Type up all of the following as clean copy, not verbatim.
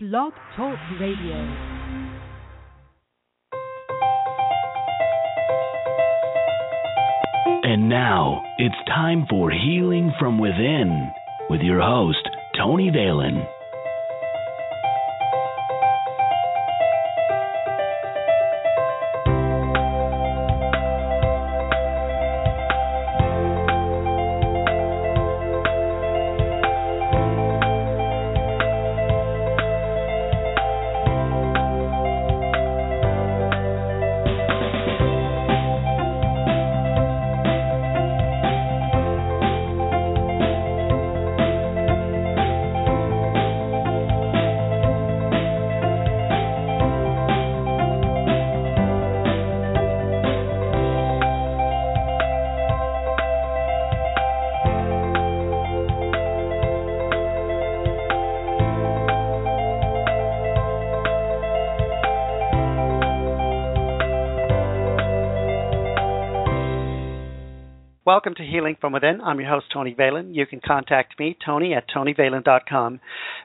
Blog Talk Radio. And now, it's time for Healing From Within with your host, Tony Valen. Welcome to Healing From Within. I'm your host, Tony Valen. You can contact me, Tony, at TonyValen.com.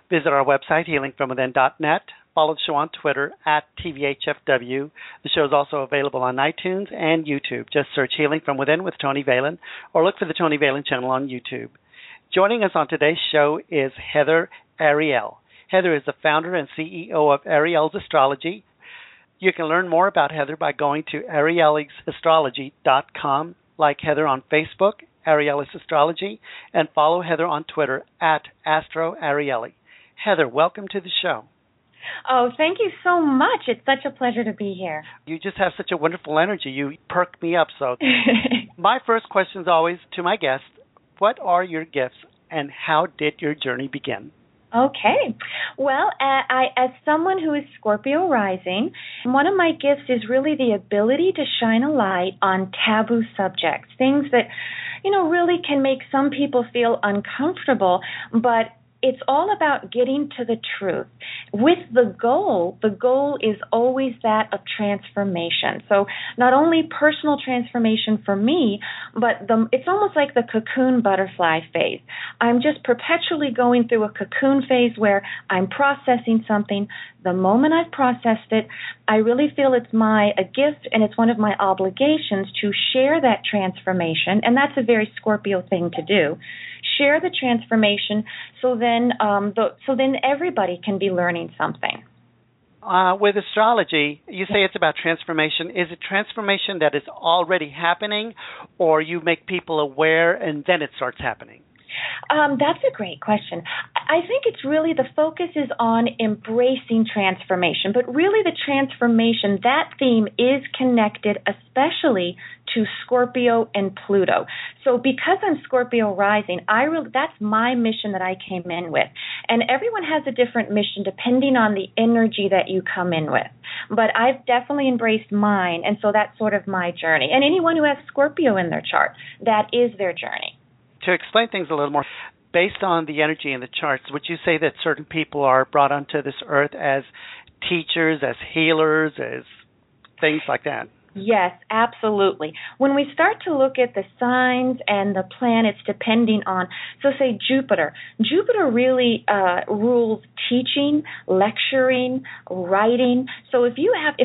Visit our website, HealingFromWithin.net. Follow the show on Twitter, at TVHFW. The show is also available on iTunes and YouTube. Just search Healing From Within with Tony Valen or look for the Tony Valen channel on YouTube. Joining us on today's show is Heather Arielle. Heather is the founder and CEO of Arielle's Astrology. You can learn more about Heather by going to Arielle'sAstrology.com. Like Heather on Facebook, Arielle's Astrology, and follow Heather on Twitter at Astro Arielle. Heather, welcome to the show. Oh, thank you so much. It's such a pleasure to be here. You just have such a wonderful energy. You perk me up. So my first question is always to my guests, what are your gifts and how did your journey begin? Okay. Well, I, as someone who is Scorpio rising, one of my gifts is really the ability to shine a light on taboo subjects, things that, you know, really can make some people feel uncomfortable, but it's all about getting to the truth with the goal is always that of transformation. So not only personal transformation for me, but it's almost like the cocoon butterfly phase. I'm just perpetually going through a cocoon phase where I'm processing something. The moment I've processed it, I really feel it's a gift and it's one of my obligations to share that transformation. And that's a very Scorpio thing to do. Share the transformation so then everybody can be learning something. With astrology, you say it's about transformation. Is it transformation that is already happening, or you make people aware and then it starts happening? That's a great question. I think it's really the focus is on embracing transformation, but really the transformation, that theme is connected especially to Scorpio and Pluto. So because I'm Scorpio rising, that's my mission that I came in with. And everyone has a different mission depending on the energy that you come in with. But I've definitely embraced mine, and so that's sort of my journey. And anyone who has Scorpio in their chart, that is their journey. To explain things a little more, based on the energy in the charts, would you say that certain people are brought onto this earth as teachers, as healers, as things like that? Yes, absolutely. When we start to look at the signs and the planets depending on, so say Jupiter really rules teaching, lecturing, writing. So if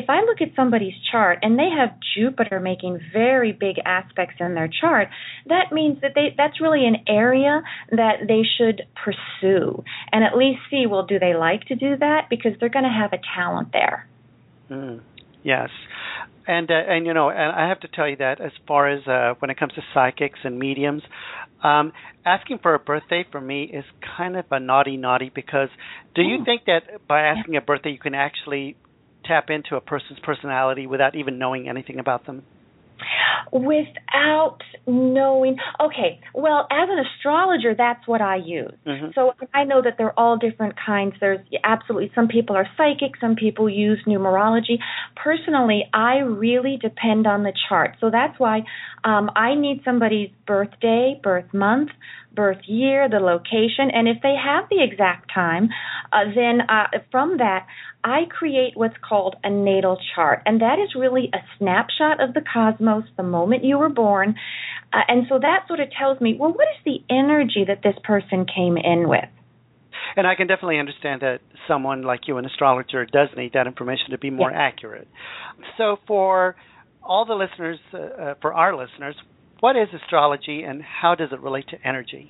I look at somebody's chart and they have Jupiter making very big aspects in their chart, that means that that's really an area that they should pursue and at least see, well, do they like to do that? Because they're going to have a talent there. Mm, yes. And you know, and I have to tell you that as far as when it comes to psychics and mediums, asking for a birthday for me is kind of a naughty because do you think that by asking a birthday you can actually tap into a person's personality without even knowing anything about them? Without knowing. Okay, well, as an astrologer, that's what I use. Mm-hmm. So I know that they're all different kinds. There's absolutely, some people are psychic, some people use numerology. Personally, I really depend on the chart. So that's why I need somebody's birthday, birth month, birth year, the location, and if they have the exact time, then from that, I create what's called a natal chart, and that is really a snapshot of the cosmos, the moment you were born, and so that sort of tells me, well, what is the energy that this person came in with? And I can definitely understand that someone like you, an astrologer, does need that information to be more accurate. So for all the listeners, for our listeners, what is astrology and how does it relate to energy?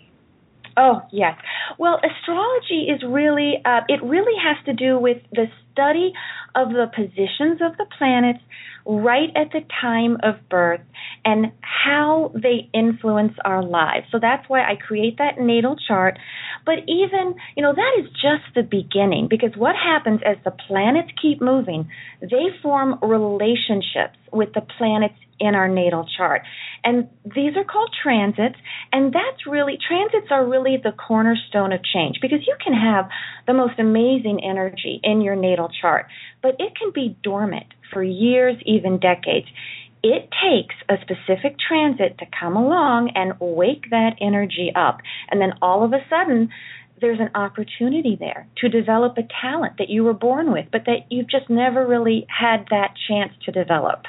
Oh, yes. Well, astrology is really, it really has to do with the study of the positions of the planets right at the time of birth and how they influence our lives. So that's why I create that natal chart. But even, you know, that is just the beginning, because what happens as the planets keep moving, they form relationships with the planets in our natal chart. And these are called transits, and that's really, transits are really the cornerstone of change, because you can have the most amazing energy in your natal chart, but it can be dormant for years, even decades. It takes a specific transit to come along and wake that energy up, and then all of a sudden, there's an opportunity there to develop a talent that you were born with, but that you've just never really had that chance to develop.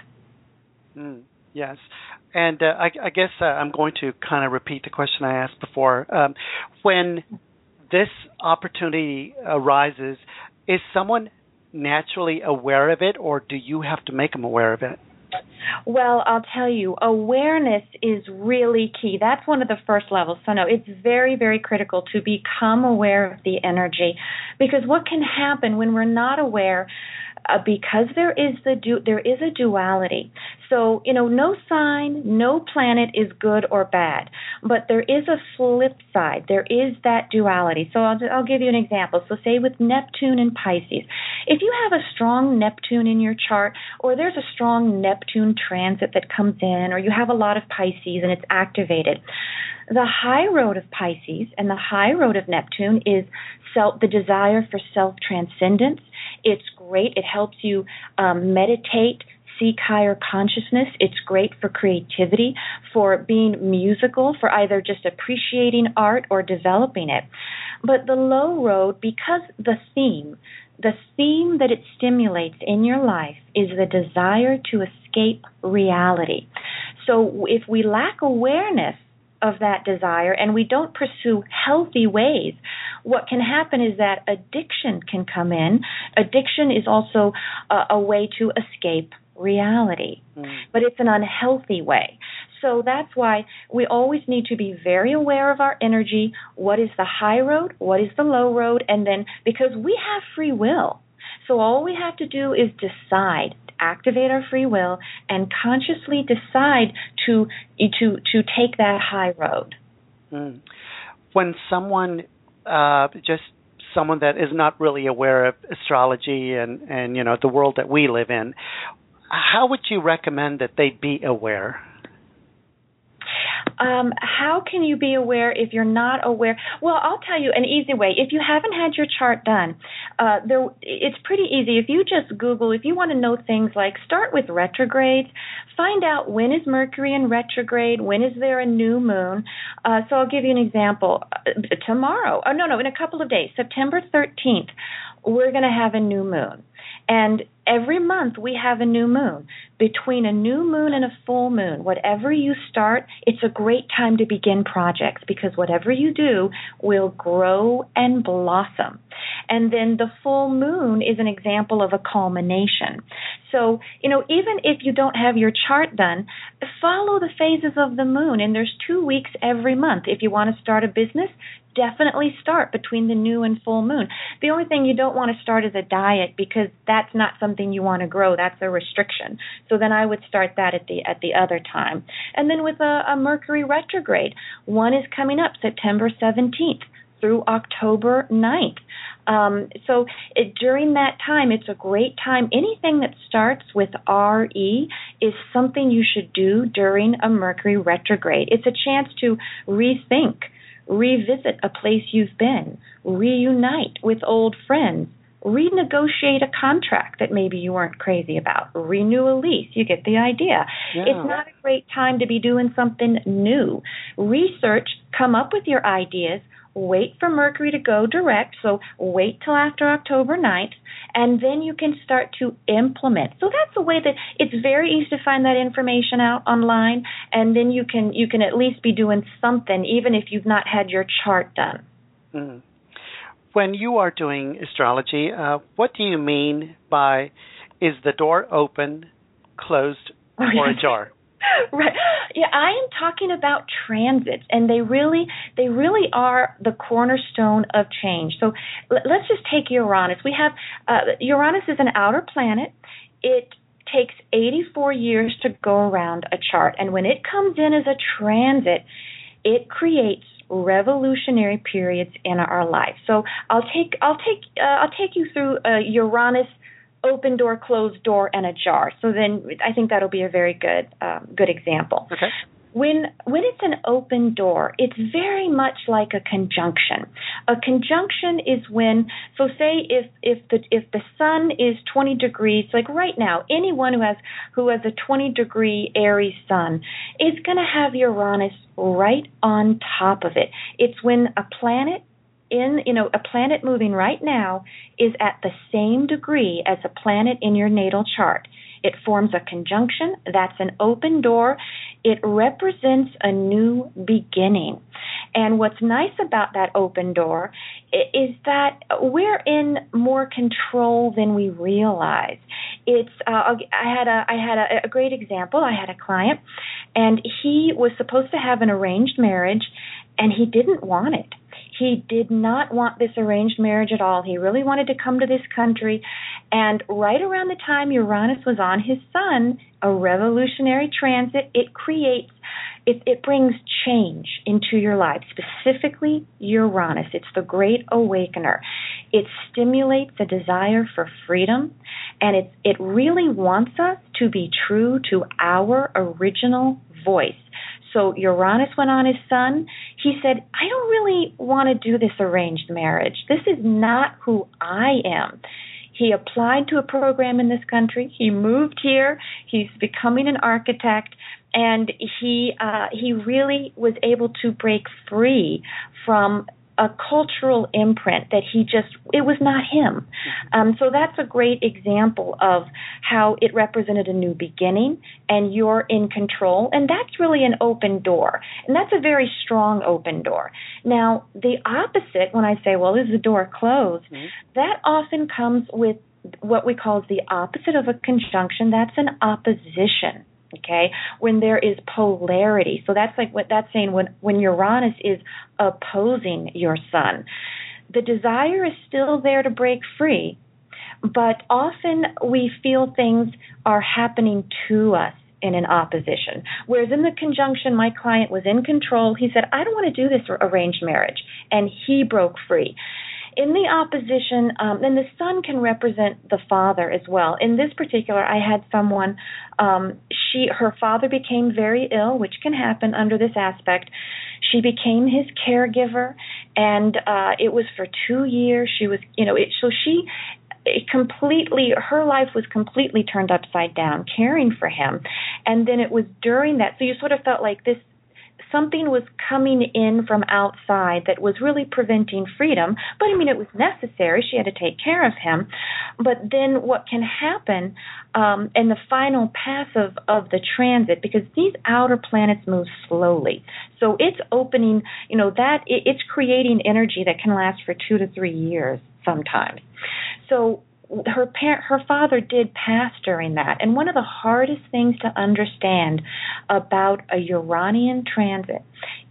Yes. And I guess I'm going to kind of repeat the question I asked before. When this opportunity arises, is someone naturally aware of it, or do you have to make them aware of it? Well, I'll tell you, awareness is really key. That's one of the first levels. So, no, it's very, very critical to become aware of the energy, because what can happen when we're not aware, because there is a duality. So, you know, no sign, no planet is good or bad, but there is a flip side. There is that duality. So I'll give you an example. So say with Neptune and Pisces, if you have a strong Neptune in your chart, or there's a strong Neptune transit that comes in, or you have a lot of Pisces and it's activated, the high road of Pisces and the high road of Neptune is the desire for self-transcendence. It's great. It helps you meditate, seek higher consciousness. It's great for creativity, for being musical, for either just appreciating art or developing it. But the low road, because the theme that it stimulates in your life is the desire to escape reality. So if we lack awareness of that desire and we don't pursue healthy ways, what can happen is that addiction can come in. Addiction is also a way to escape reality, but it's an unhealthy way. So that's why we always need to be very aware of our energy. What is the high road? What is the low road? And then, because we have free will, so all we have to do is decide, activate our free will, and consciously decide to take that high road. When someone, just someone that is not really aware of astrology and you know, the world that we live in, how would you recommend that they be aware? How can you be aware if you're not aware? Well, I'll tell you an easy way. If you haven't had your chart done, it's pretty easy. If you just Google, if you want to know things like, start with retrogrades, find out when is Mercury in retrograde, when is there a new moon. So I'll give you an example. In a couple of days, September 13th, we're going to have a new moon. And every month we have a new moon. Between a new moon and a full moon, whatever you start, it's a great time to begin projects, because whatever you do will grow and blossom. And then the full moon is an example of a culmination. So, you know, even if you don't have your chart done, follow the phases of the moon. And there's 2 weeks every month. If you want to start a business, definitely start between the new and full moon. The only thing you don't want to start is a diet, because that's not something you want to grow. That's a restriction. So then I would start that at the other time. And then with a Mercury retrograde, one is coming up September 17th through October 9th. During that time, it's a great time. Anything that starts with RE is something you should do during a Mercury retrograde. It's a chance to rethink, revisit a place you've been, reunite with old friends, renegotiate a contract that maybe you weren't crazy about, renew a lease. You get the idea. Yeah. It's not a great time to be doing something new. Research, come up with your ideas, wait for Mercury to go direct, so wait till after October 9th, and then you can start to implement. So that's a way that it's very easy to find that information out online, and then you can at least be doing something, even if you've not had your chart done. Mm-hmm. When you are doing astrology, what do you mean by is the door open, closed, or ajar? Right. Yeah, I am talking about transits, and they really are the cornerstone of change. So let's just take Uranus. We have Uranus is an outer planet. It takes 84 years to go around a chart, and when it comes in as a transit, it creates revolutionary periods in our life. So I'll take you through Uranus. Open door, closed door, and ajar. So then, I think that'll be a very good example. Okay. When it's an open door, it's very much like a conjunction. A conjunction is when, so say if the sun is 20 degrees, like right now, anyone who has a 20 degree Aries sun is going to have Uranus right on top of it. It's when a planet. A planet moving right now is at the same degree as a planet in your natal chart. It forms a conjunction. That's an open door. It represents a new beginning. And what's nice about that open door is that we're in more control than we realize. It's I had a great example. I had a client, and he was supposed to have an arranged marriage, and he didn't want it. He did not want this arranged marriage at all. He really wanted to come to this country. And right around the time Uranus was on his sun, a revolutionary transit, it brings change into your life, specifically Uranus. It's the great awakener. It stimulates a desire for freedom, and it really wants us to be true to our original voice. So Uranus went on his sun. He said, I don't really want to do this arranged marriage. This is not who I am. He applied to a program in this country. He moved here. He's becoming an architect. And he really was able to break free from a cultural imprint that it was not him. So that's a great example of how it represented a new beginning, and you're in control, and that's really an open door, and that's a very strong open door. Now, the opposite, when I say, well, is the door closed, that often comes with what we call the opposite of a conjunction. That's an opposition. Okay, when there is polarity. So that's like what that's saying when Uranus is opposing your sun. The desire is still there to break free, but often we feel things are happening to us in an opposition. Whereas in the conjunction, my client was in control. He said, I don't want to do this arranged marriage. And he broke free. In the opposition, then the sun can represent the father as well. In this particular, I had someone, her father became very ill, which can happen under this aspect. She became his caregiver, and it was for 2 years. She was, her life was completely turned upside down, caring for him. And then it was during that, so you sort of felt like this, something was coming in from outside that was really preventing freedom. But, I mean, it was necessary. She had to take care of him. But then what can happen in the final pass of the transit, because these outer planets move slowly. So it's opening, it's creating energy that can last for 2 to 3 years sometimes. So her father did pass during that. And one of the hardest things to understand about a Uranian transit,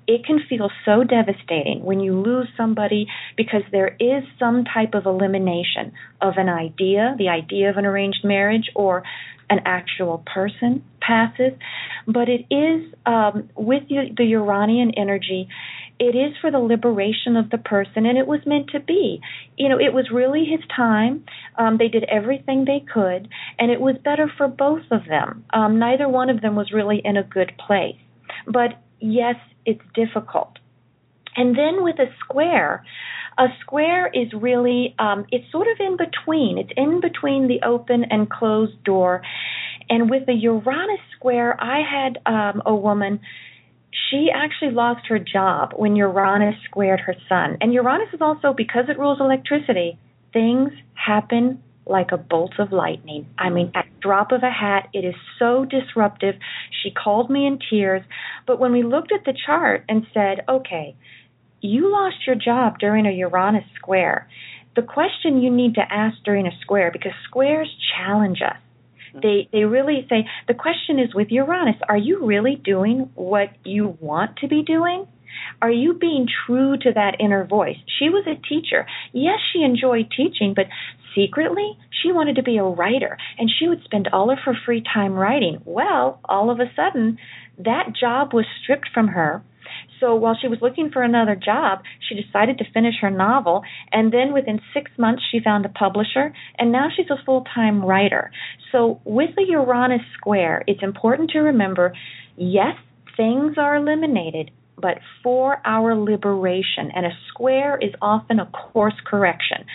it can feel so devastating when you lose somebody, because there is some type of elimination of an idea, the idea of an arranged marriage, or an actual person passes. But it is, with the Uranian energy, it is for the liberation of the person, and it was meant to be. It was really his time. They did everything they could, and it was better for both of them. Neither one of them was really in a good place. But, yes, it's difficult. And then with a square is really, it's sort of in between. It's in between the open and closed door. And with the Uranus square, I had a woman. She actually lost her job when Uranus squared her sun. And Uranus is also, because it rules electricity, things happen like a bolt of lightning. I mean, at the drop of a hat, it is so disruptive. She called me in tears. But when we looked at the chart and said, okay, you lost your job during a Uranus square. The question you need to ask during a square, because squares challenge us. They really say, the question is with Uranus, are you really doing what you want to be doing? Are you being true to that inner voice? She was a teacher. Yes, she enjoyed teaching, but secretly, she wanted to be a writer, and she would spend all of her free time writing. Well, all of a sudden, that job was stripped from her. So while she was looking for another job, she decided to finish her novel, and then within 6 months, she found a publisher, and now she's a full-time writer. So with the Uranus square, it's important to remember, yes, things are eliminated, but for our liberation, and a square is often a course correction.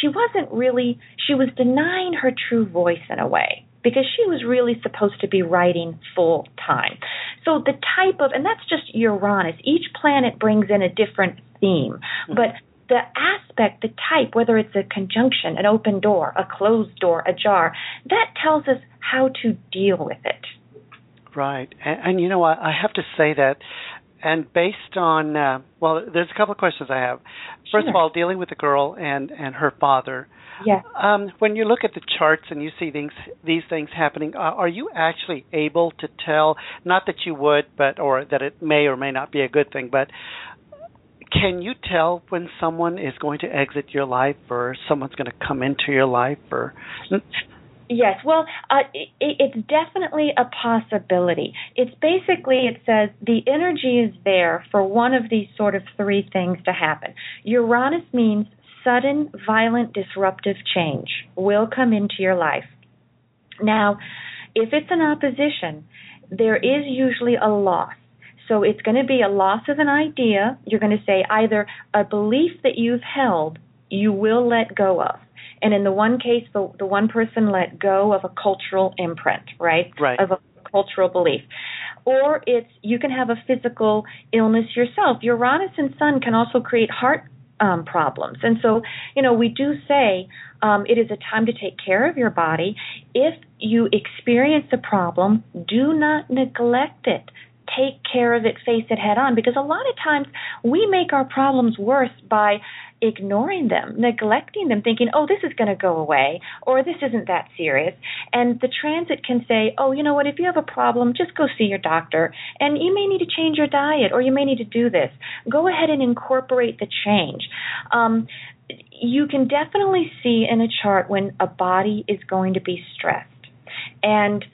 She was denying her true voice in a way, because she was really supposed to be writing full time. So the type of, and that's just Uranus. Each planet brings in a different theme, but the aspect, the type, whether it's a conjunction, an open door, a closed door, a jar, that tells us how to deal with it. Right. And you know, I have to say that, and based on, there's a couple of questions I have. First of all, dealing with the girl and her father. Yeah. When you look at the charts and you see these things happening, are you actually able to tell, not that you would, but or that it may or may not be a good thing, but can you tell when someone is going to exit your life or someone's going to come into your life? Or yes. Well, it's definitely a possibility. It's basically, it says the energy is there for one of these sort of three things to happen. Uranus means sudden, violent, disruptive change will come into your life. Now, if it's an opposition, there is usually a loss. So it's going to be a loss of an idea. You're going to say either a belief that you've held, you will let go of. And in the one case, the one person let go of a cultural imprint, right? Right. Of a cultural belief. Or it's you can have a physical illness yourself. Uranus and Sun can also create heart problems. And so, you know, we do say it is a time to take care of your body. If you experience a problem, do not neglect it. Take care of it, face it head on, because a lot of times we make our problems worse by ignoring them, neglecting them, thinking, oh, this is going to go away, or this isn't that serious. And the transit can say, oh, you know what, if you have a problem, just go see your doctor, and you may need to change your diet, or you may need to do this. Go ahead and incorporate the change. You can definitely see in a chart when a body is going to be stressed. And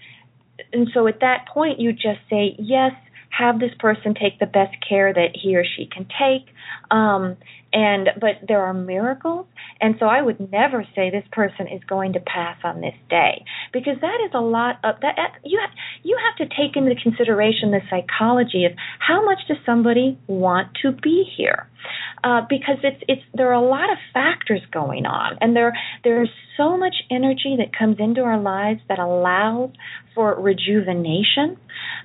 so at that point, you just say, yes, have this person take the best care that he or she can take. But there are miracles. And so I would never say this person is going to pass on this day, because that is a lot of that. You have to take into consideration the psychology of how much does somebody want to be here? Because there are a lot of factors going on, and there's so much energy that comes into our lives that allows for rejuvenation,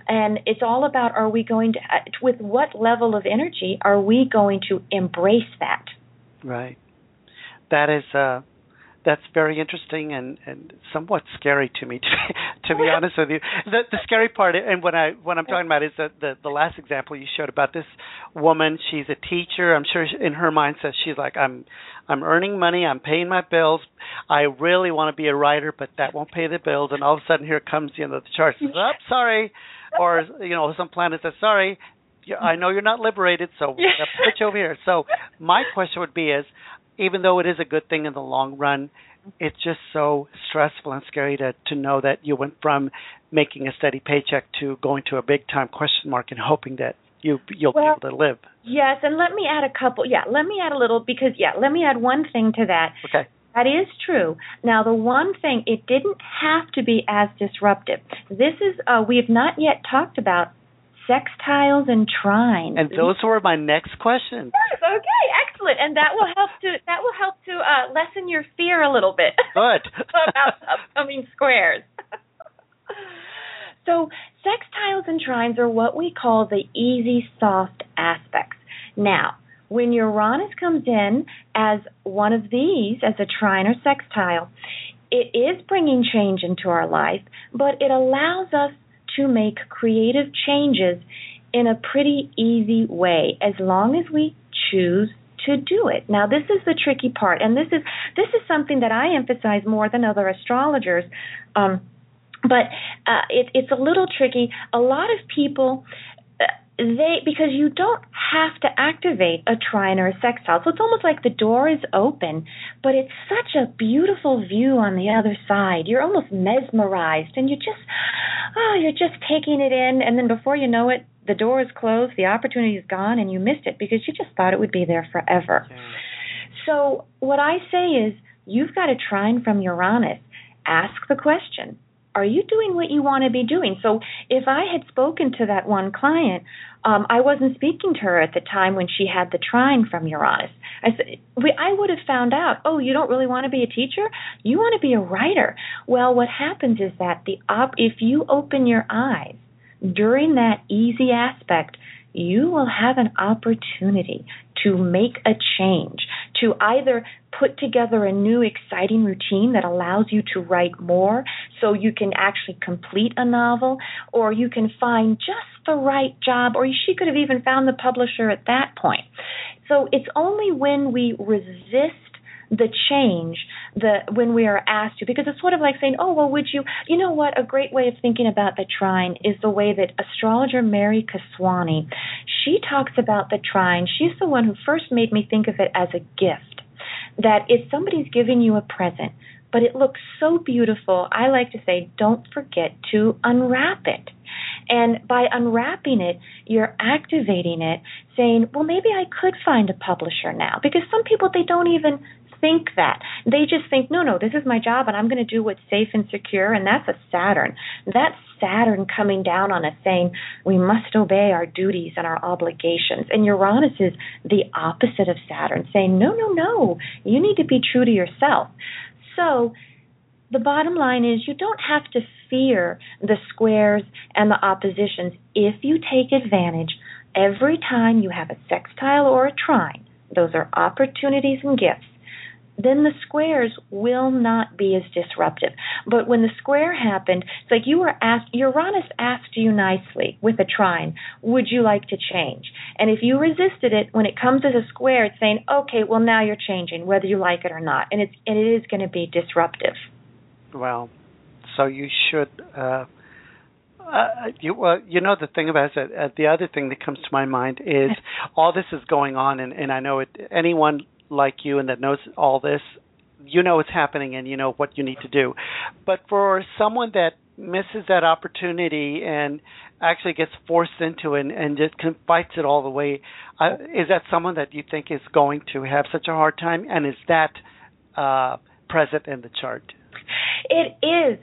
and it's all about with what level of energy are we going to embrace that? Right. That is that's very interesting and somewhat scary to me, to be honest with you. The scary part, and what I'm talking about is that the last example you showed about this woman. She's a teacher. I'm sure in her mindset she's like, I'm earning money. I'm paying my bills. I really want to be a writer, but that won't pay the bills. And all of a sudden here comes the chart says, oh, sorry, or some planet says sorry. I know you're not liberated, so we're going to switch over here. So my question would be is, even though it is a good thing in the long run, it's just so stressful and scary to know that you went from making a steady paycheck to going to a big-time question mark and hoping that you'll be able to live. Yes, and let me add a couple. Yeah, let me add a little because, let me add one thing to that. Okay. That is true. Now, the one thing, it didn't have to be as disruptive. This is, we have not yet talked about sextiles and trines. And those were my next questions. Yes, okay, excellent. And that will help to lessen your fear a little bit. Good. About upcoming squares. So sextiles and trines are what we call the easy, soft aspects. Now, when Uranus comes in as one of these, as a trine or sextile, it is bringing change into our life, but it allows us to make creative changes in a pretty easy way, as long as we choose to do it. Now, this is the tricky part, and this is something that I emphasize more than other astrologers, but it's a little tricky. A lot of people, because you don't have to activate a trine or a sextile, so it's almost like the door is open, but it's such a beautiful view on the other side. You're almost mesmerized, and you're just taking it in, and then before you know it, the door is closed, the opportunity is gone, and you missed it because you just thought it would be there forever. Okay. So what I say is, you've got a trine from Uranus. Ask the question, are you doing what you want to be doing? So if I had spoken to that one client, I wasn't speaking to her at the time when she had the trine from Uranus. I said, I would have found out, oh, you don't really want to be a teacher? You want to be a writer. Well, what happens is that if you open your eyes, during that easy aspect, you will have an opportunity to make a change, to either put together a new exciting routine that allows you to write more so you can actually complete a novel, or you can find just the right job, or she could have even found the publisher at that point. So it's only when we resist the change, when we are asked to, because it's sort of like saying, oh, well, would you, you know what, a great way of thinking about the trine is the way that astrologer Mary Kaswani, she talks about the trine. She's the one who first made me think of it as a gift, that if somebody's giving you a present, but it looks so beautiful, I like to say, don't forget to unwrap it. And by unwrapping it, you're activating it, saying, well, maybe I could find a publisher now. Because some people, they don't even think that. They just think, no, this is my job, and I'm going to do what's safe and secure, and that's a Saturn. That's Saturn coming down on us saying we must obey our duties and our obligations. And Uranus is the opposite of Saturn, saying, no, you need to be true to yourself. So the bottom line is, you don't have to fear the squares and the oppositions if you take advantage. Every time you have a sextile or a trine, those are opportunities and gifts, then the squares will not be as disruptive. But when the square happened, it's like you were asked, Uranus asked you nicely with a trine, would you like to change? And if you resisted it, when it comes as a square, it's saying, okay, well, now you're changing, whether you like it or not. And it is going to be disruptive. Well, so you should, the thing about it, the other thing that comes to my mind is all this is going on, and I know anyone like you and that knows all this, you know it's happening and you know what you need to do. But for someone that misses that opportunity and actually gets forced into it and just fights it all the way, is that someone that you think is going to have such a hard time? And is that present in the chart? It is.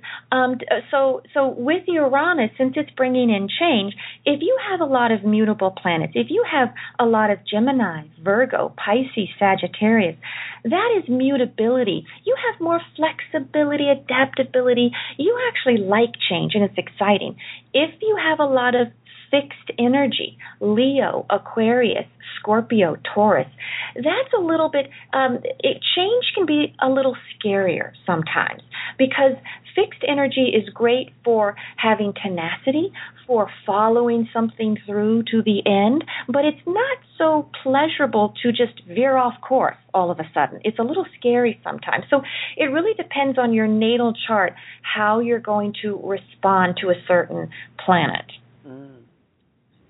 So with Uranus, since it's bringing in change, if you have a lot of mutable planets, if you have a lot of Gemini, Virgo, Pisces, Sagittarius, that is mutability. You have more flexibility, adaptability. You actually like change, and it's exciting. If you have a lot of fixed energy, Leo, Aquarius, Scorpio, Taurus, that's a little bit, change can be a little scarier sometimes, because fixed energy is great for having tenacity, for following something through to the end, but it's not so pleasurable to just veer off course all of a sudden. It's a little scary sometimes. So it really depends on your natal chart how you're going to respond to a certain planet.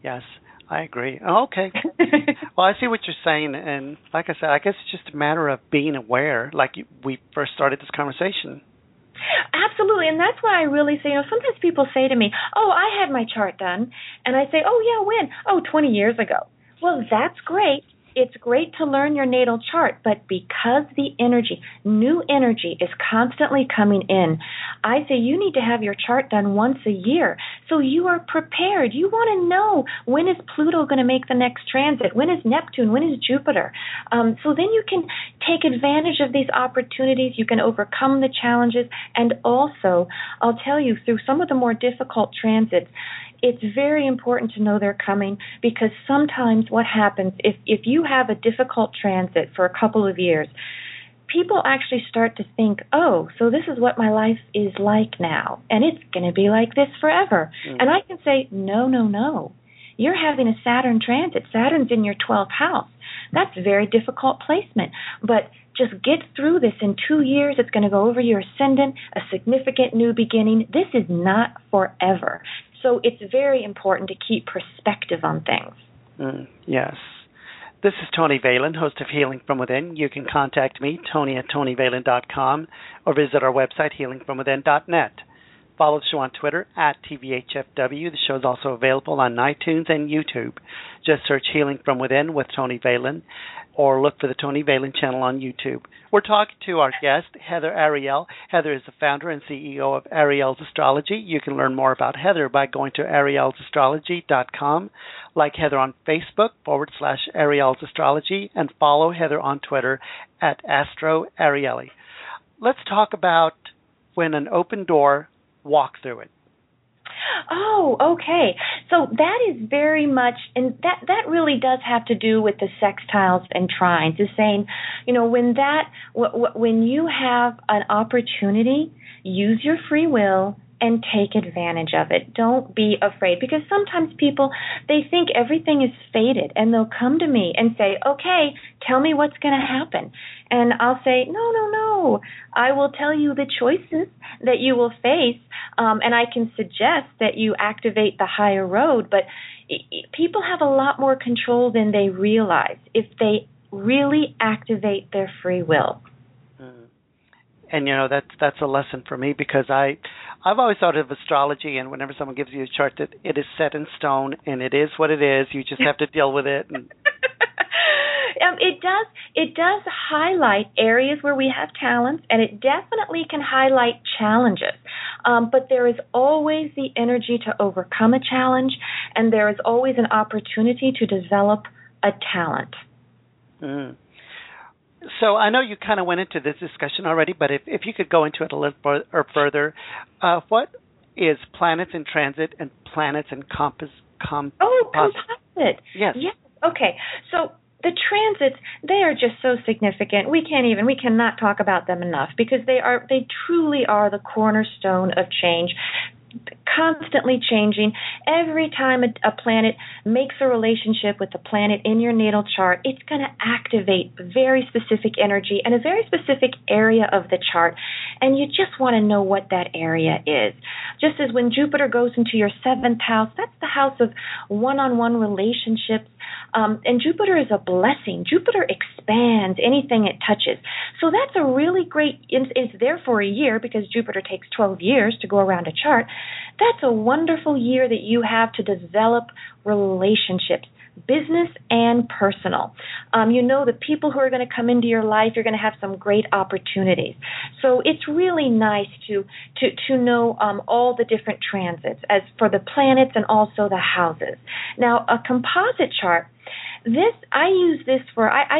Yes, I agree. Okay. Well, I see what you're saying. And like I said, I guess it's just a matter of being aware, like we first started this conversation. Absolutely. And that's why I really say, sometimes people say to me, oh, I had my chart done. And I say, oh, yeah, when? Oh, 20 years ago. Well, that's great. It's great to learn your natal chart, but because the new energy is constantly coming in, I say you need to have your chart done once a year so you are prepared. You want to know, when is Pluto going to make the next transit? When is Neptune? When is Jupiter? So then you can take advantage of these opportunities. You can overcome the challenges. And also, I'll tell you, through some of the more difficult transits, it's very important to know they're coming, because sometimes what happens, if you have a difficult transit for a couple of years, people actually start to think, oh, so this is what my life is like now, and it's going to be like this forever. Mm. And I can say, no. you're having a Saturn transit. Saturn's in your 12th house. That's a very difficult placement. But just get through this. In 2 years, it's going to go over your ascendant, a significant new beginning. This is not forever. So it's very important to keep perspective on things. Yes. This is Tony Valen, host of Healing From Within. You can contact me, Tony, at TonyValen.com, or visit our website, HealingFromWithin.net. Follow the show on Twitter, at TVHFW. The show is also available on iTunes and YouTube. Just search Healing From Within with Tony Valen, or look for the Tony Valen channel on YouTube. We're talking to our guest, Heather Arielle. Heather is the founder and CEO of Arielle's Astrology. You can learn more about Heather by going to ariellesastrology.com. Like Heather on Facebook, / Arielle's Astrology, and follow Heather on Twitter at Astro Arielle. Let's talk about when an open door, walk through it. Oh, okay. So that is very much, and that really does have to do with the sextiles and trines. Is saying, when you have an opportunity, use your free will and take advantage of it. Don't be afraid, because sometimes people, they think everything is fated, and they'll come to me and say, okay, tell me what's going to happen. And I'll say, no, I will tell you the choices that you will face, and I can suggest that you activate the higher road. But people have a lot more control than they realize if they really activate their free will. And, that's a lesson for me, because I've always thought of astrology, and whenever someone gives you a chart, that it is set in stone and it is what it is. You just have to deal with it. It does highlight areas where we have talents, and it definitely can highlight challenges. But there is always the energy to overcome a challenge, and there is always an opportunity to develop a talent. Mm. So I know you kind of went into this discussion already, but if you could go into it a little further, what is planets in transit and planets in composite? Yes. Okay. So the transits, they are just so significant. We cannot talk about them enough, because they truly are the cornerstone of change. Constantly changing. Every time a planet makes a relationship with the planet in your natal chart, it's going to activate very specific energy and a very specific area of the chart, and you just want to know what that area is. Just as when Jupiter goes into your 7th house, that's the house of one-on-one relationships, and Jupiter is a blessing. Jupiter expands anything it touches. So that's a really great, it's there for a year, because Jupiter takes 12 years to go around a chart. That's a wonderful year that you have to develop relationships, business and personal. The people who are going to come into your life, you're going to have some great opportunities. So it's really nice to know all the different transits as for the planets and also the houses. Now, a composite chart, I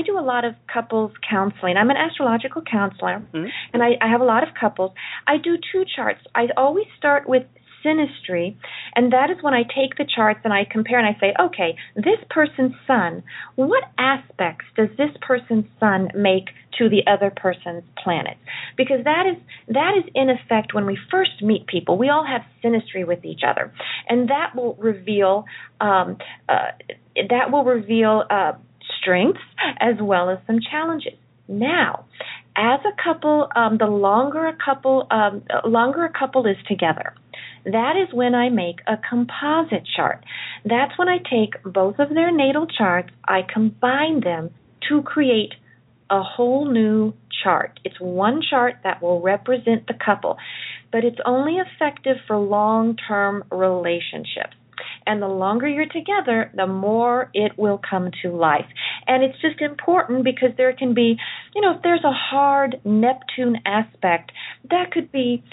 do a lot of couples counseling. I'm an astrological counselor, and I have a lot of couples. I do two charts. I always start with synastry, and that is when I take the charts and I compare and I say, okay, this person's sun, what aspects does this person's sun make to the other person's planet? Because that is in effect when we first meet people. We all have synastry with each other, and that will reveal strengths as well as some challenges. Now, as a couple, the longer a couple is together, that is when I make a composite chart. That's when I take both of their natal charts, I combine them to create a whole new chart. It's one chart that will represent the couple, but it's only effective for long-term relationships. And the longer you're together, the more it will come to life. And it's just important, because there can be, if there's a hard Neptune aspect, that could be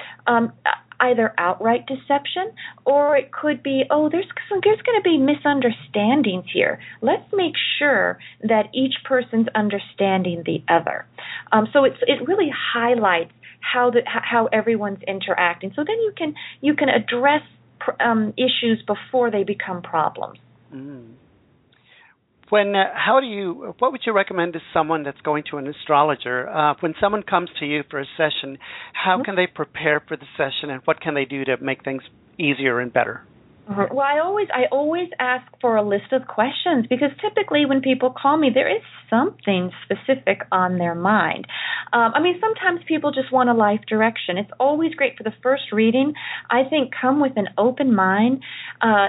either outright deception, or it could be, there's going to be misunderstandings here. Let's make sure that each person's understanding the other. So it really highlights how everyone's interacting. So then you can address issues before they become problems. Mm. What would you recommend to someone that's going to an astrologer? When someone comes to you for a session, how can they prepare for the session, and what can they do to make things easier and better? Mm-hmm. Well, I always ask for a list of questions, because typically when people call me, there is something specific on their mind. Sometimes people just want a life direction. It's always great for the first reading. I think come with an open mind,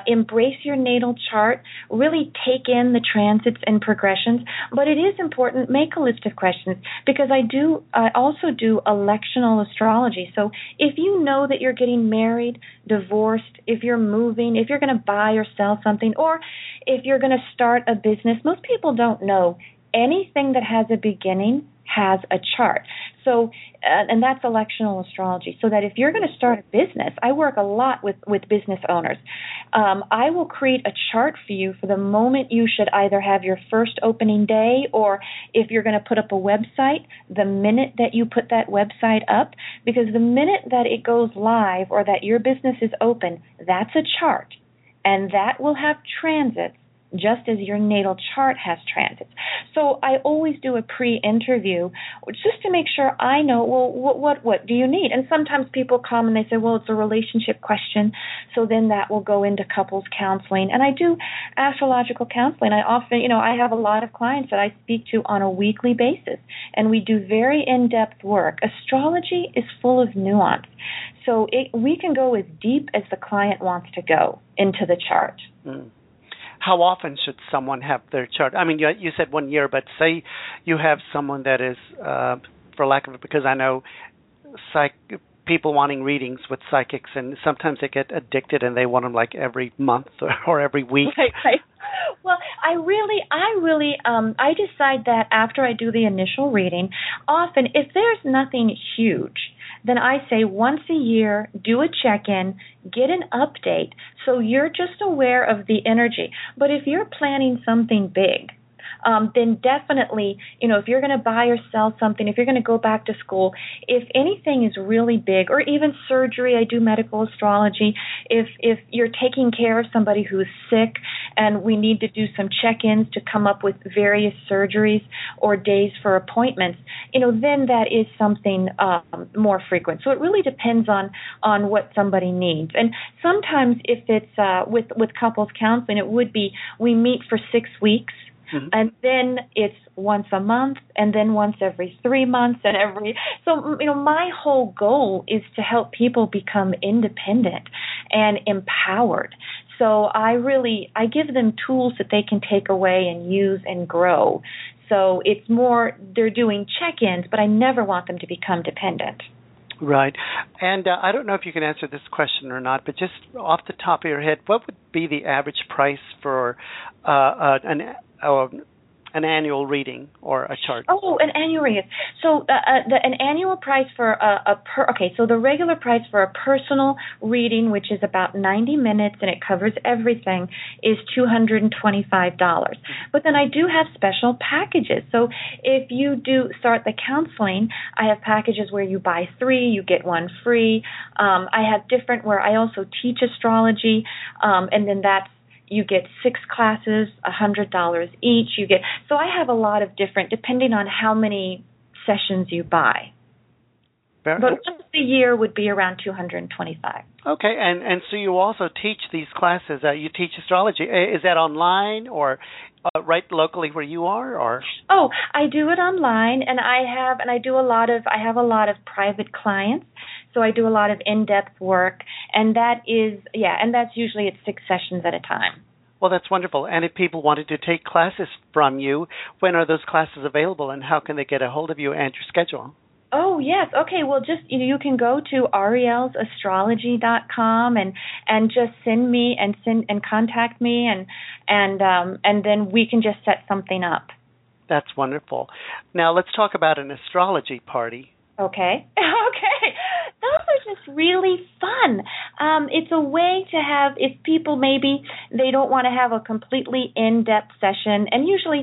embrace your natal chart, really take in the transits and progressions. But it is important, make a list of questions, because I also do electional astrology. So if you know that you're getting married, divorced, if you're moving, if you're going to buy or sell something, or if you're going to start a business, most people don't know anything that has a beginning has a chart. So, and that's electional astrology. So that if you're going to start a business, I work a lot with business owners. I will create a chart for you for the moment you should either have your first opening day, or if you're going to put up a website, the minute that you put that website up, because the minute that it goes live or that your business is open, that's a chart, and that will have transits, just as your natal chart has transits. So I always do a pre-interview just to make sure I know, well, what do you need? And sometimes people come and they say, well, it's a relationship question. So then that will go into couples counseling. And I do astrological counseling. I often, I have a lot of clients that I speak to on a weekly basis, and we do very in-depth work. Astrology is full of nuance. So we can go as deep as the client wants to go into the chart. Mm. How often should someone have their chart? I mean, you said 1 year, but say you have someone that is, for lack of it, because I know people wanting readings with psychics, and sometimes they get addicted and they want them like every month or every week. Right. Well, I really I decide that after I do the initial reading. Often, if there's nothing huge, then I say once a year, do a check-in, get an update, so you're just aware of the energy. But if you're planning something big, then definitely, if you're going to buy or sell something, if you're going to go back to school, if anything is really big, or even surgery, I do medical astrology, if you're taking care of somebody who's sick and we need to do some check-ins to come up with various surgeries or days for appointments, then that is something more frequent. So it really depends on what somebody needs. And sometimes if it's with couples counseling, it would be we meet for 6 weeks. Mm-hmm. And then it's once a month, and then once every 3 months, and my whole goal is to help people become independent and empowered. So I give them tools that they can take away and use and grow. So it's more they're doing check-ins, but I never want them to become dependent. Right. And I don't know if you can answer this question or not, but just off the top of your head, what would be the average price for an annual reading or a chart? Oh, an annual reading. So an annual price for so the regular price for a personal reading, which is about 90 minutes and it covers everything, is $225. Mm-hmm. But then I do have special packages. So if you do start the counseling, I have packages where you buy 3, you get 1 free. I have different where I also teach astrology, and then that's, you get 6 classes, $100 each. So I have a lot of different, depending on how many sessions you buy. But once a year would be around $225. Okay, and so you also teach these classes. You teach astrology. Is that online or right locally where you are? Or oh, I do it online, and I have a lot of private clients. So I do a lot of in-depth work, and that's usually at 6 sessions at a time. Well, that's wonderful. And if people wanted to take classes from you, when are those classes available, and how can they get a hold of you and your schedule? Oh, yes. Okay. Well, just you can go to ariellesastrology.com and just send me and contact me and then we can just set something up. That's wonderful. Now let's talk about an astrology party. Okay. Okay. Those are just really fun. It's a way to have, if people maybe they don't want to have a completely in-depth session, and usually,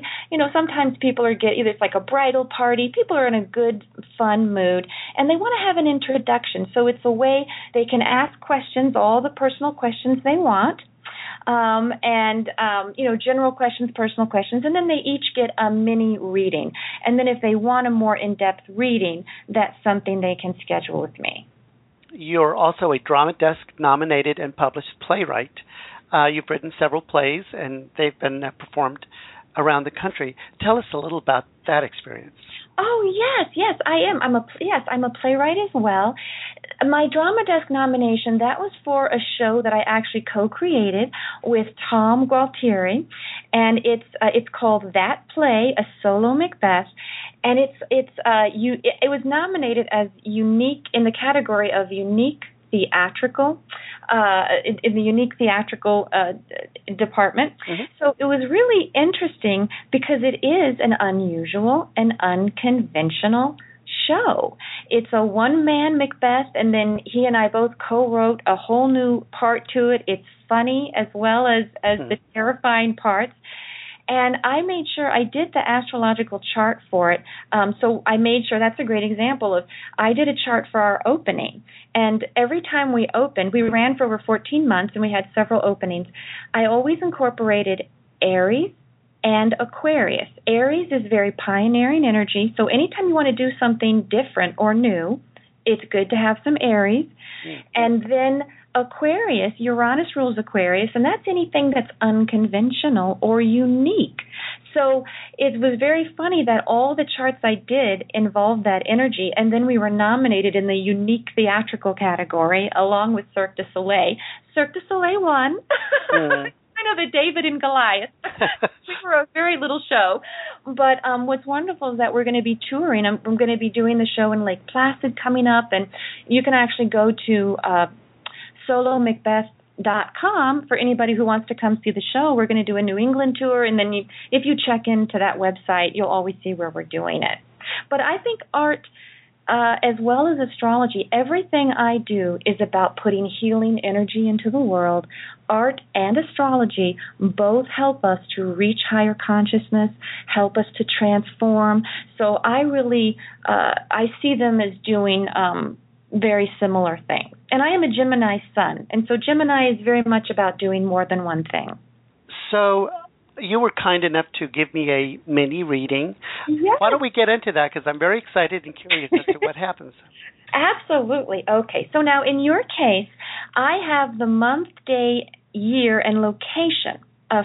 sometimes people either it's like a bridal party, people are in a good, fun mood, and they want to have an introduction. So it's a way they can ask questions, all the personal questions they want. General questions, personal questions, and then they each get a mini reading. And then if they want a more in-depth reading, that's something they can schedule with me. You're also a Drama Desk nominated and published playwright. You've written several plays, and they've been performed around the country. Tell us a little about that experience. Oh, yes, I am. I'm a playwright as well. My Drama Desk nomination, that was for a show that I actually co-created with Tom Gualtieri, and it's called That Play, A Solo Macbeth, and it was nominated as unique in the category of unique theatrical, in the unique theatrical department. Mm-hmm. So it was really interesting because it is an unusual and unconventional show. It's a one-man Macbeth, and then he and I both co-wrote a whole new part to it. It's funny as well as mm-hmm. the terrifying parts. And I made sure I did the astrological chart for it. So I made sure, that's a great example of, I did a chart for our opening. And every time we opened, we ran for over 14 months and we had several openings. I always incorporated Aries and Aquarius. Aries is very pioneering energy. So anytime you want to do something different or new, it's good to have some Aries. Mm-hmm. And then Aquarius, Uranus rules Aquarius, and that's anything that's unconventional or unique. So it was very funny that all the charts I did involved that energy, and then we were nominated in the unique theatrical category along with Cirque du Soleil. Cirque du Soleil won. Mm. Kind of a David and Goliath. We were a very little show. But what's wonderful is that we're going to be touring. I'm going to be doing the show in Lake Placid coming up, and you can actually go to SoloMacbeth.com for anybody who wants to come see the show. We're going to do a New England tour, and then if you check into that website, you'll always see where we're doing it. But I think art, as well as astrology, everything I do is about putting healing energy into the world. Art and astrology both help us to reach higher consciousness, help us to transform. So I really, I see them as doing very similar things. And I am a Gemini sun, and so Gemini is very much about doing more than one thing. So you were kind enough to give me a mini reading. Yes. Why don't we get into that, because I'm very excited and curious as to what happens. Absolutely. Okay, so now in your case, I have the month, day, year, and location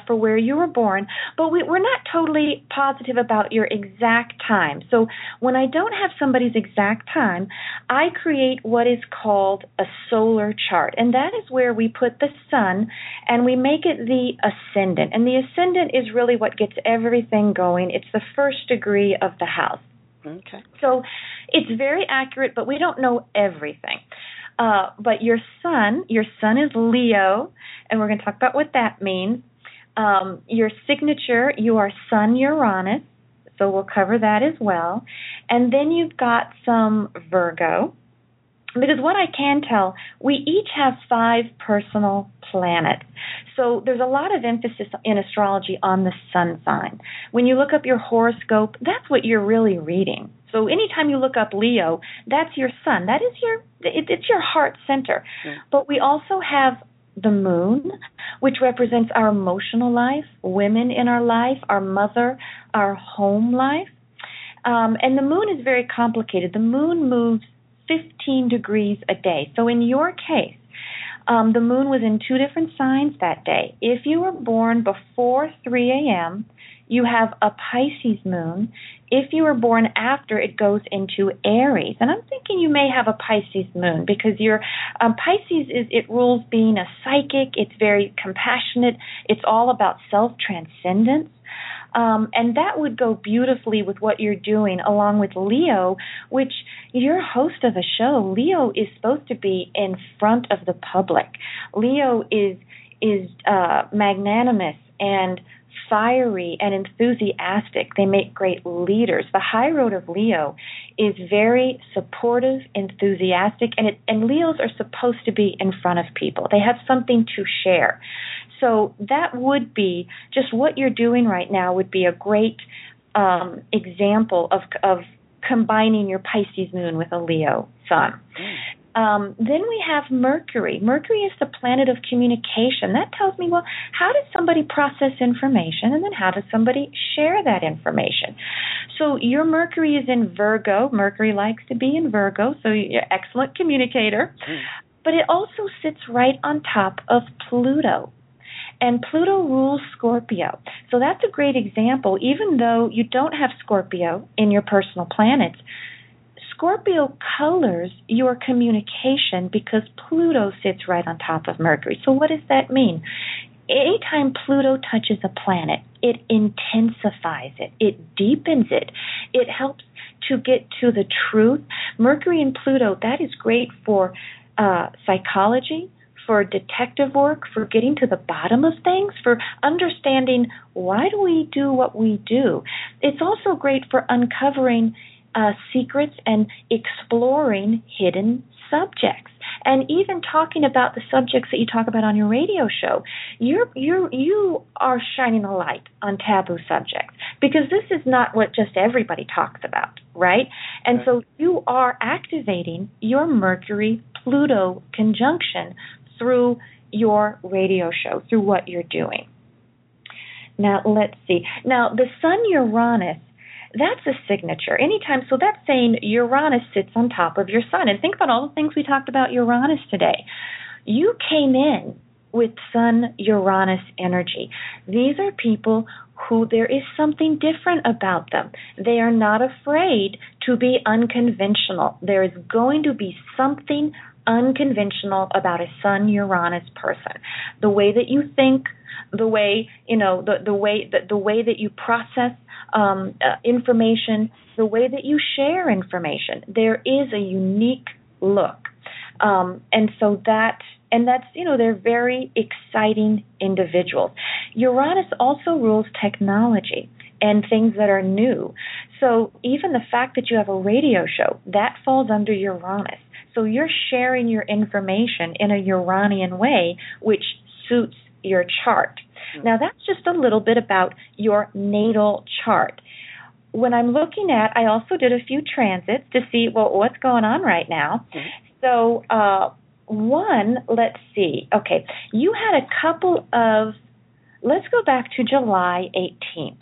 for where you were born, but we're not totally positive about your exact time. So when I don't have somebody's exact time, I create what is called a solar chart, and that is where we put the sun and we make it the ascendant. And the ascendant is really what gets everything going. It's the first degree of the house. Okay. So it's very accurate, but we don't know everything. But your sun is Leo, and we're going to talk about what that means. Your signature, you are Sun Uranus, so we'll cover that as well. And then you've got some Virgo, because what I can tell, we each have 5 personal planets. So there's a lot of emphasis in astrology on the sun sign. When you look up your horoscope, that's what you're really reading. So anytime you look up Leo, that's your sun. That is it's your heart center. Yeah. But we also have the moon, which represents our emotional life, women in our life, our mother, our home life. And the moon is very complicated. The moon moves 15 degrees a day. So in your case, the moon was in 2 different signs that day. If you were born before 3 a.m., you have a Pisces moon. If you were born after, it goes into Aries. And I'm thinking you may have a Pisces moon because your Pisces, it rules being a psychic. It's very compassionate. It's all about self-transcendence. And that would go beautifully with what you're doing, along with Leo, which you're host of a show. Leo is supposed to be in front of the public. Leo is magnanimous and fiery and enthusiastic. They make great leaders. The high road of Leo is very supportive, enthusiastic, and Leos are supposed to be in front of people. They have something to share. So that would be just what you're doing right now would be a great example of combining your Pisces moon with a Leo sun. Mm. Then we have Mercury. Mercury is the planet of communication. That tells me, well, how does somebody process information, and then how does somebody share that information? So your Mercury is in Virgo. Mercury likes to be in Virgo, so you're an excellent communicator. Mm. But it also sits right on top of Pluto. And Pluto rules Scorpio. So that's a great example. Even though you don't have Scorpio in your personal planets, Scorpio colors your communication because Pluto sits right on top of Mercury. So what does that mean? Anytime Pluto touches a planet, it intensifies it. It deepens it. It helps to get to the truth. Mercury and Pluto, that is great for psychology, for detective work, for getting to the bottom of things, for understanding why do we do what we do. It's also great for uncovering secrets and exploring hidden subjects. And even talking about the subjects that you talk about on your radio show, you are shining a light on taboo subjects, because this is not what just everybody talks about, right? And so you are activating your Mercury-Pluto conjunction through your radio show, through what you're doing. Now, let's see. Now, the Sun-Uranus, that's a signature. Anytime, so that's saying Uranus sits on top of your sun. And think about all the things we talked about Uranus today. You came in with Sun-Uranus energy. These are people who there is something different about them. They are not afraid to be unconventional. There is going to be something unconventional about a Sun-Uranus person. The way that you think, the way, you know, the way that you process information, the way that you share information. There is a unique look. And that's, you know, they're very exciting individuals. Uranus also rules technology and things that are new. So even the fact that you have a radio show, that falls under Uranus. So you're sharing your information in a Uranian way, which suits your chart. Now, that's just a little bit about your natal chart. When I'm looking at, I also did a few transits to see, well, what's going on right now. Okay. So one, let's see. Okay, you had a couple of, let's go back to July 18th.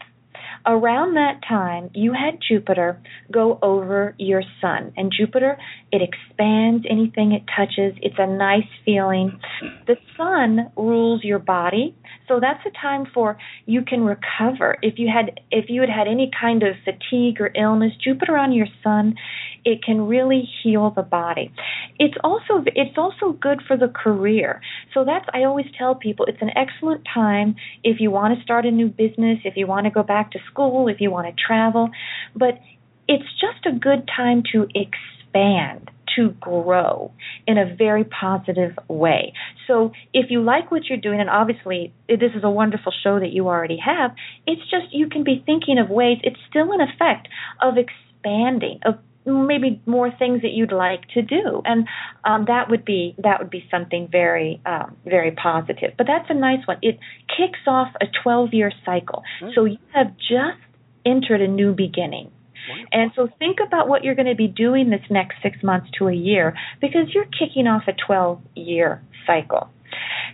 Around that time, you had Jupiter go over your sun. And Jupiter, it expands anything it touches. It's a nice feeling. The sun rules your body. So that's a time for you can recover. If you had any kind of fatigue or illness, Jupiter on your sun, it can really heal the body. It's also good for the career. So that's, I always tell people, it's an excellent time if you want to start a new business, if you want to go back to school, if you want to travel. But it's just a good time to expand, to grow in a very positive way. So if you like what you're doing, and obviously this is a wonderful show that you already have, it's just you can be thinking of ways, it's still an effect of expanding, of maybe more things that you'd like to do, and that would be something very, very positive. But that's a nice one. It kicks off a 12-year cycle, so you have just entered a new beginning. Wonderful. And so think about what you're going to be doing this next 6 months to a year, because you're kicking off a 12-year cycle.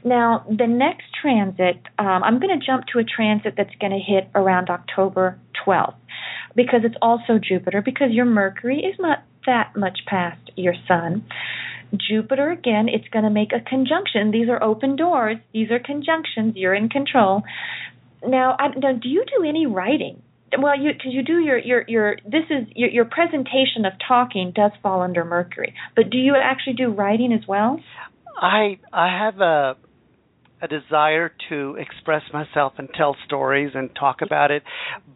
Now, the next transit, I'm going to jump to a transit that's going to hit around October 12th. Because it's also Jupiter, because your Mercury is not that much past your sun. Jupiter, again, it's going to make a conjunction. These are open doors. These are conjunctions. You're in control. Now, do you do any writing? Well, because you do your presentation of talking does fall under Mercury. But do you actually do writing as well? I have a desire to express myself and tell stories and talk about it,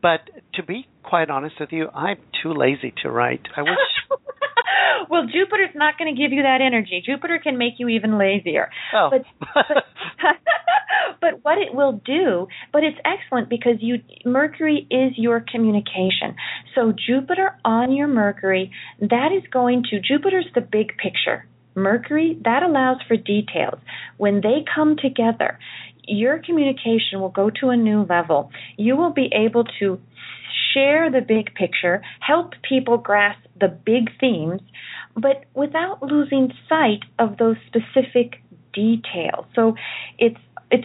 but to be quite honest with you, I'm too lazy to write. I wish. Well, Jupiter's not going to give you that energy. Jupiter can make you even lazier. Oh. But what it will do, but it's excellent because Mercury is your communication. So Jupiter on your Mercury, Jupiter's the big picture. Mercury, that allows for details. When they come together, your communication will go to a new level. You will be able to share the big picture, help people grasp the big themes, but without losing sight of those specific details. So it's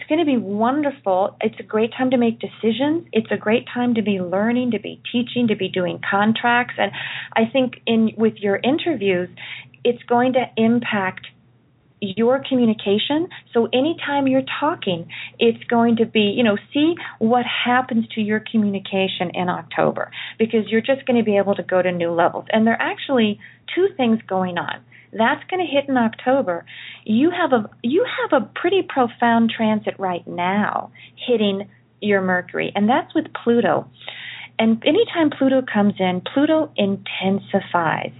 going to be wonderful. It's a great time to make decisions. It's a great time to be learning, to be teaching, to be doing contracts. And I think with your interviews, it's going to impact your communication. So anytime you're talking, it's going to be, see what happens to your communication in October, because you're just going to be able to go to new levels. And there are actually two things going on. That's going to hit in October. You have a pretty profound transit right now hitting your Mercury, and that's with Pluto. And anytime Pluto comes in, Pluto intensifies.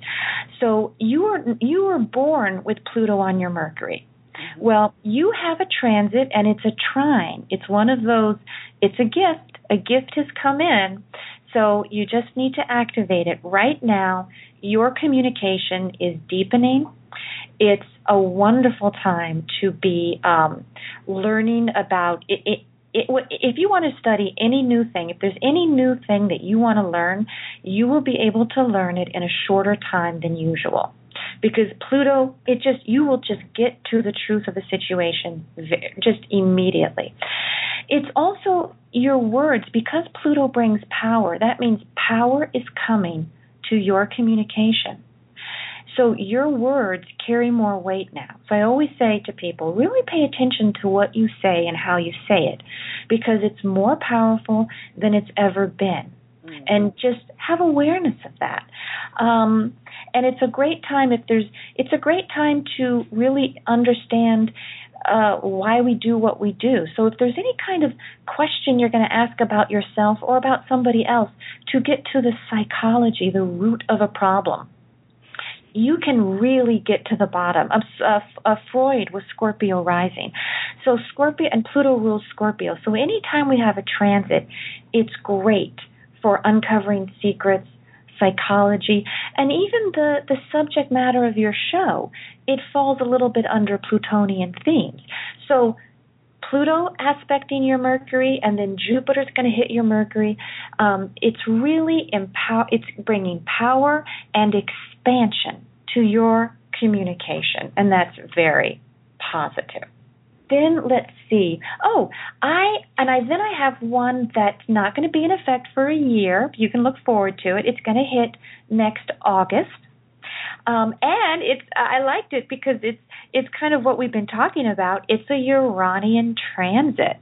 So you were born with Pluto on your Mercury. Well, you have a transit, and it's a trine. It's one of those, it's a gift. A gift has come in. So you just need to activate it. Right now, your communication is deepening. It's a wonderful time to be learning about it. If you want to study any new thing, if there's any new thing that you want to learn, you will be able to learn it in a shorter time than usual. Because Pluto, you will just get to the truth of the situation just immediately. It's also your words, because Pluto brings power. That means power is coming to your communication. So your words carry more weight now. So I always say to people, really pay attention to what you say and how you say it, because it's more powerful than it's ever been. Mm-hmm. And just have awareness of that. And it's a great time it's a great time to really understand why we do what we do. So if there's any kind of question you're going to ask about yourself or about somebody else, to get to the psychology, the root of a problem, you can really get to the bottom. Freud was Scorpio rising. So Scorpio, and Pluto rules Scorpio. So anytime we have a transit, it's great for uncovering secrets, psychology, and even the subject matter of your show. It falls a little bit under Plutonian themes. So Pluto aspecting your Mercury, and then Jupiter's going to hit your Mercury. It's really it's bringing power and expansion to your communication, and that's very positive. Then let's see. I have one that's not going to be in effect for a year. You can look forward to it. It's going to hit next August. And I liked it because it's kind of what we've been talking about. It's a Uranian transit.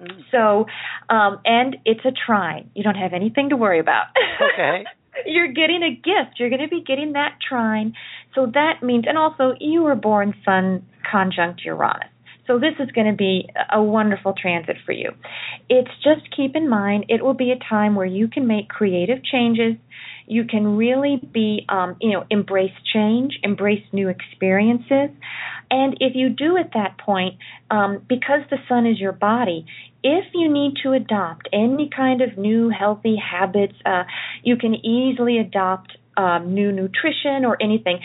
Mm. So, and it's a trine. You don't have anything to worry about. Okay. You're getting a gift. You're going to be getting that trine. So that means, and also you were born Sun conjunct Uranus. So this is going to be a wonderful transit for you. It's just, keep in mind, it will be a time where you can make creative changes. You can really be, embrace change, embrace new experiences. And if you do at that point, because the sun is your body, if you need to adopt any kind of new healthy habits, you can easily adopt new nutrition or anything.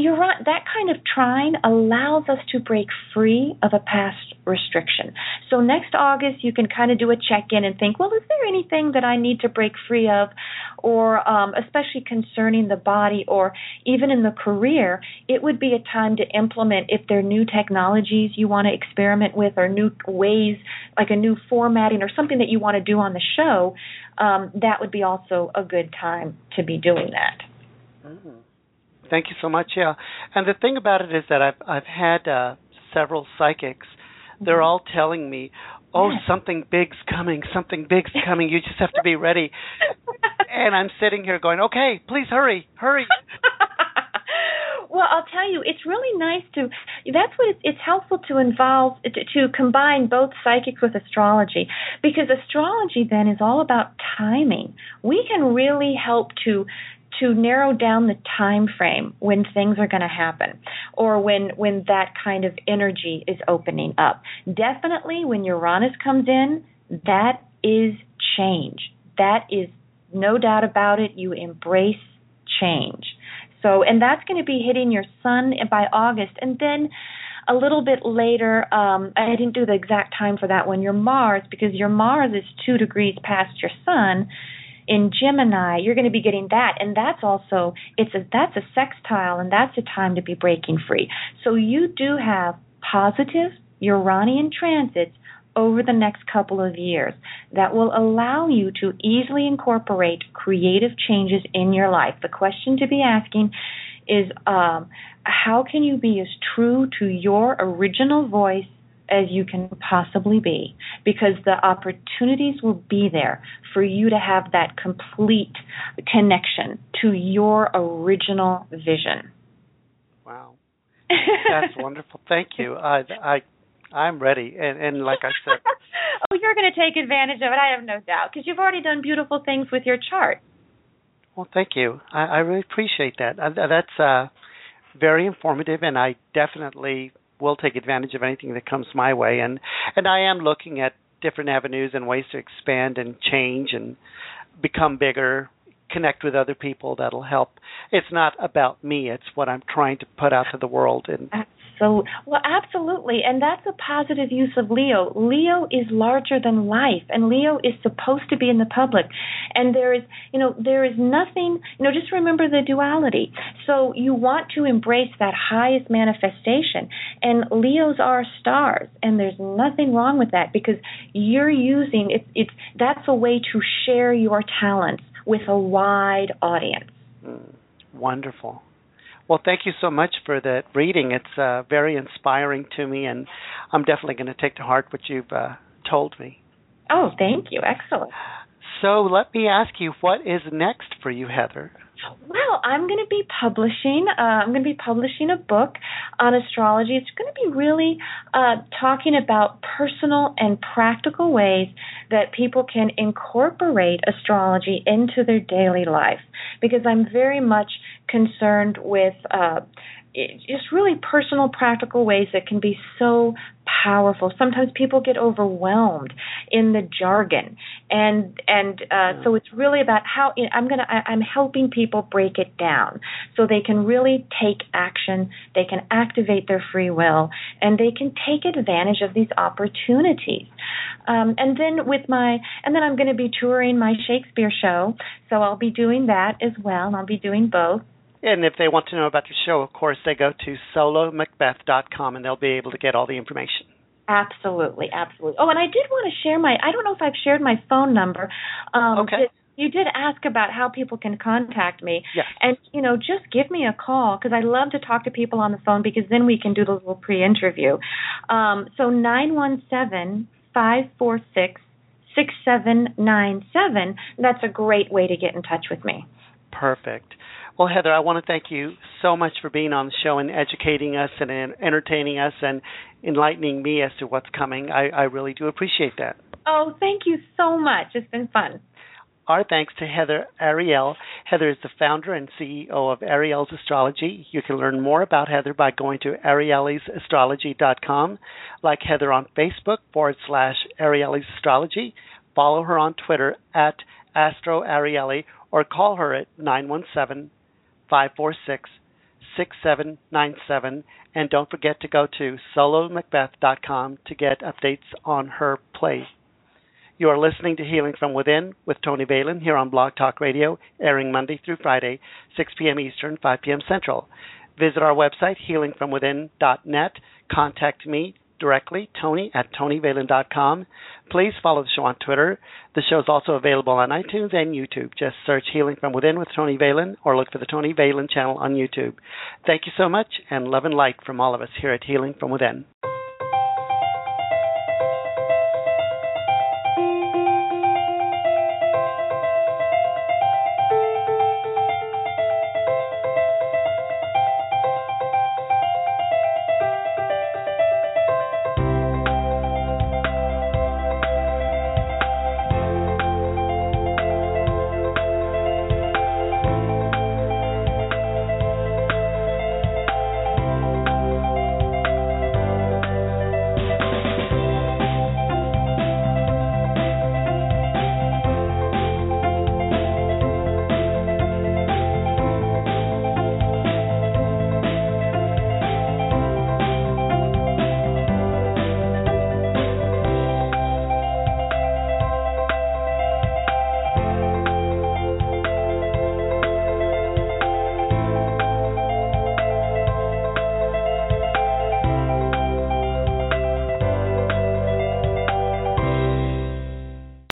You're right, that kind of trine allows us to break free of a past restriction. So next August, you can kind of do a check-in and think, well, is there anything that I need to break free of, or especially concerning the body or even in the career? It would be a time to implement, if there are new technologies you want to experiment with or new ways, like a new formatting or something that you want to do on the show, that would be also a good time to be doing that. Mm-hmm. Thank you so much. Yeah, and the thing about it is that I've had several psychics. They're all telling me, "Oh, yes, something big's coming. Something big's coming. You just have to be ready." And I'm sitting here going, "Okay, please hurry." Well, I'll tell you, it's really nice to. That's what it's helpful to involve, to combine both psychics with astrology, because astrology then is all about timing. We can really help to narrow down the time frame when things are going to happen, or when that kind of energy is opening up. Definitely when Uranus comes in, that is change. That is no doubt about it. You embrace change. So, and that's going to be hitting your sun by August. And then a little bit later, I didn't do the exact time for that one, your Mars, because your Mars is 2 degrees past your sun, in Gemini. You're going to be getting that, and that's also that's a sextile, and that's a time to be breaking free. So you do have positive Uranian transits over the next couple of years that will allow you to easily incorporate creative changes in your life. The question to be asking is how can you be as true to your original voice as you can possibly be, because the opportunities will be there for you to have that complete connection to your original vision. Wow. That's wonderful. Thank you. I'm ready. And like I said... Oh, you're going to take advantage of it, I have no doubt, because you've already done beautiful things with your chart. Well, thank you. I really appreciate that. That's very informative, and I definitely... will take advantage of anything that comes my way, and I am looking at different avenues and ways to expand and change and become bigger, connect with other people. That'll help. It's not about me. It's what I'm trying to put out to the world. And so, well, absolutely, and that's a positive use of Leo. Leo is larger than life, and Leo is supposed to be in the public. And there is nothing, just remember the duality. So you want to embrace that highest manifestation, and Leos are stars, and there's nothing wrong with that, because you're using, that's a way to share your talents with a wide audience. Wonderful. Well, thank you so much for that reading. It's very inspiring to me, and I'm definitely going to take to heart what you've told me. Oh, thank you. Excellent. So let me ask you, what is next for you, Heather? Well, I'm going to be publishing a book on astrology. It's going to be really talking about personal and practical ways that people can incorporate astrology into their daily life, because I'm very much concerned with just really personal, practical ways that can be so powerful. Sometimes people get overwhelmed in the jargon, and so it's really about how I'm helping people break it down so they can really take action, they can activate their free will, and they can take advantage of these opportunities. And then I'm going to be touring my Shakespeare show, so I'll be doing that as well. I'll be doing both. And if they want to know about the show, of course, they go to SoloMacbeth.com, and they'll be able to get all the information. Absolutely, absolutely. Oh, and I did want to share I don't know if I've shared my phone number. Okay. You did ask about how people can contact me. Yes. And, just give me a call, because I love to talk to people on the phone, because then we can do the little pre-interview. So 917-546-6797. That's a great way to get in touch with me. Perfect. Well, Heather, I want to thank you so much for being on the show and educating us and entertaining us and enlightening me as to what's coming. I really do appreciate that. Oh, thank you so much. It's been fun. Our thanks to Heather Arielle. Heather is the founder and CEO of Arielle's Astrology. You can learn more about Heather by going to ariellesastrology.com. Like Heather on Facebook /Arielle's Astrology. Follow her on Twitter @AstroArielle, or call her at 917-546-6797. And don't forget to go to solomacbeth.com to get updates on her play. You are listening to Healing From Within with Tony Valen here on Blog Talk Radio, airing Monday through Friday, 6 p.m. Eastern, 5 p.m. Central. Visit our website, healingfromwithin.net. Contact me directly, Tony, at TonyValen.com. Please follow the show on Twitter. The show is also available on iTunes and YouTube. Just search Healing From Within with Tony Valen, or look for the Tony Valen channel on YouTube. Thank you so much, and love and light from all of us here at Healing From Within.